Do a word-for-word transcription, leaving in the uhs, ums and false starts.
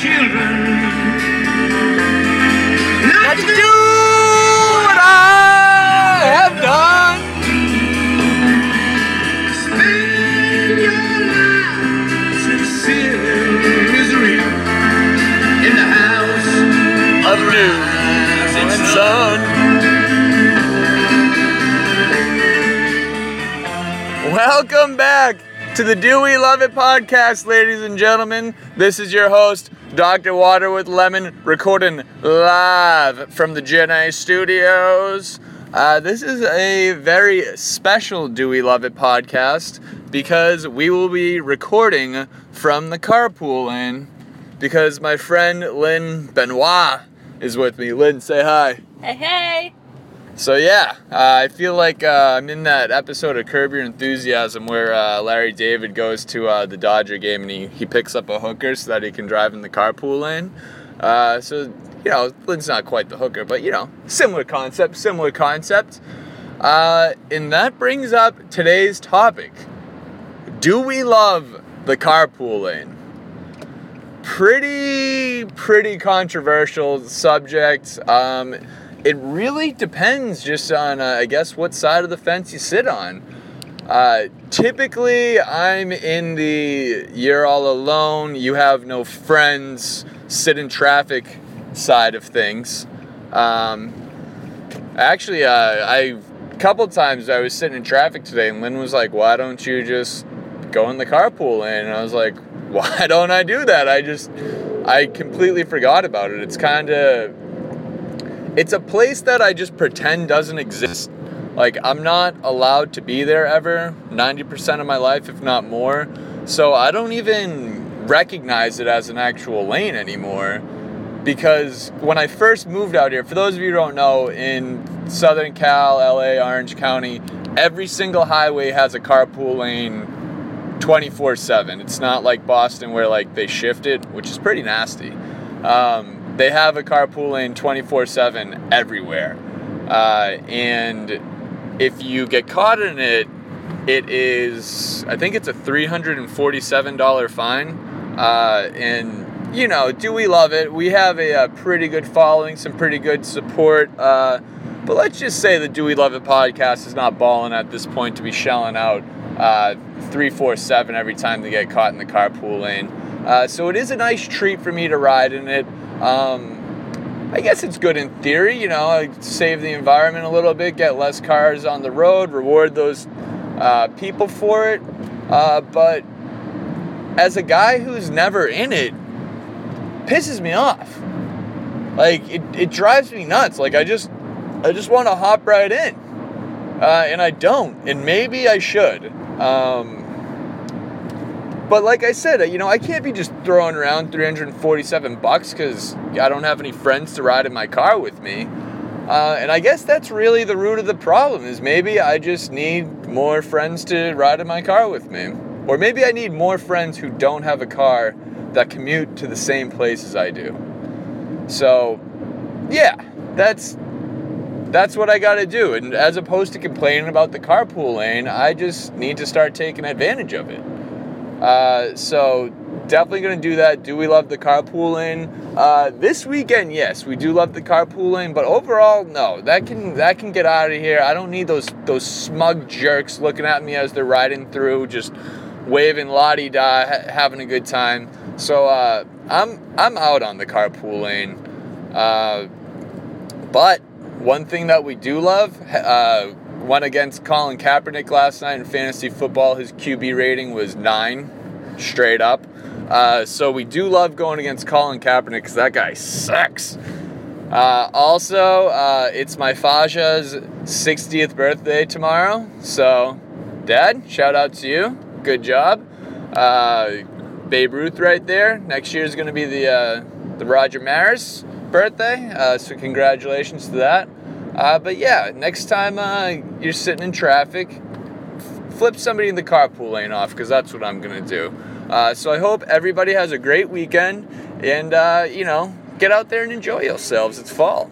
children not to do what I have done. Spend your lives in sin and misery in the house of rising sun. Welcome back to the Do We Love It podcast, ladies and gentlemen. This is your host, Doctor Water with Lemon, recording live from the Gen A Studios. Uh, this is a very special Do We Love It podcast because we will be recording from the carpool lane because my friend Lynn Benoit is with me. Lynn, say hi. Hey, hey. So yeah, uh, I feel like uh, I'm in that episode of Curb Your Enthusiasm where uh, Larry David goes to uh, the Dodger game and he, he picks up a hooker so that he can drive in the carpool lane. Uh, so, you know, Lynn's not quite the hooker, but, you know, similar concept, similar concept. Uh, and that brings up today's topic. Do we love the carpool lane? Pretty, pretty controversial subject. Um... It really depends just on, uh, I guess, what side of the fence you sit on. Uh, typically, I'm in the you're all alone, you have no friends, sit in traffic side of things. Um, actually, uh, I, a couple times I was sitting in traffic today, and Lynn was like, why don't you just go in the carpool lane? And I was like, why don't I do that? I just, I completely forgot about it. It's kind of... It's a place that I just pretend doesn't exist. Like, I'm not allowed to be there ever, ninety percent of my life, if not more. So I don't even recognize it as an actual lane anymore. Because when I first moved out here, for those of you who don't know, in Southern Cal, L A, Orange County, every single highway has a carpool lane twenty-four seven. It's not like Boston where, like, they shift it, which is pretty nasty. Um... They have a carpool lane twenty-four seven everywhere. Uh, and if you get caught in it, it is, I think it's a three hundred forty-seven dollars fine. Uh, and, you know, do we love it? We have a, a pretty good following, some pretty good support. Uh, but let's just say the Do We Love It podcast is not balling at this point to be shelling out uh, three forty-seven every time they get caught in the carpool lane. Uh, so it is a nice treat for me to ride in it. Um, I guess it's good in theory, you know, I save the environment a little bit, get less cars on the road, reward those uh, people for it. Uh, but as a guy who's never in it, pisses me off. Like it, it drives me nuts. Like I just, I just want to hop right in, uh, and I don't, and maybe I should. Um, But like I said, you know, I can't be just throwing around three hundred forty-seven bucks because I don't have any friends to ride in my car with me. Uh, and I guess that's really the root of the problem is maybe I just need more friends to ride in my car with me. Or maybe I need more friends who don't have a car that commute to the same places I do. So, yeah, that's that's what I got to do. And as opposed to complaining about the carpool lane, I just need to start taking advantage of it. Uh, so definitely going to do that. Do we love the carpool lane? Uh, this weekend, yes, we do love the carpool lane, but overall, no, that can, that can get out of here. I don't need those, those smug jerks looking at me as they're riding through, just waving la-di-da, ha- having a good time. So, uh, I'm, I'm out on the carpool lane. Uh, but one thing that we do love, uh, went against Colin Kaepernick last night in fantasy football. His Q B rating was nine, straight up. Uh, so we do love going against Colin Kaepernick because that guy sucks. Uh, also, uh, it's my Faja's sixtieth birthday tomorrow. So, Dad, shout out to you. Good job. Uh, Babe Ruth right there. Next year is going to be the uh, the Roger Maris birthday. Uh, so congratulations to that. Uh, but yeah, next time uh, you're sitting in traffic, f- flip somebody in the carpool lane off, because that's what I'm going to do. Uh, so I hope everybody has a great weekend, and, uh, you know, get out there and enjoy yourselves. It's fall.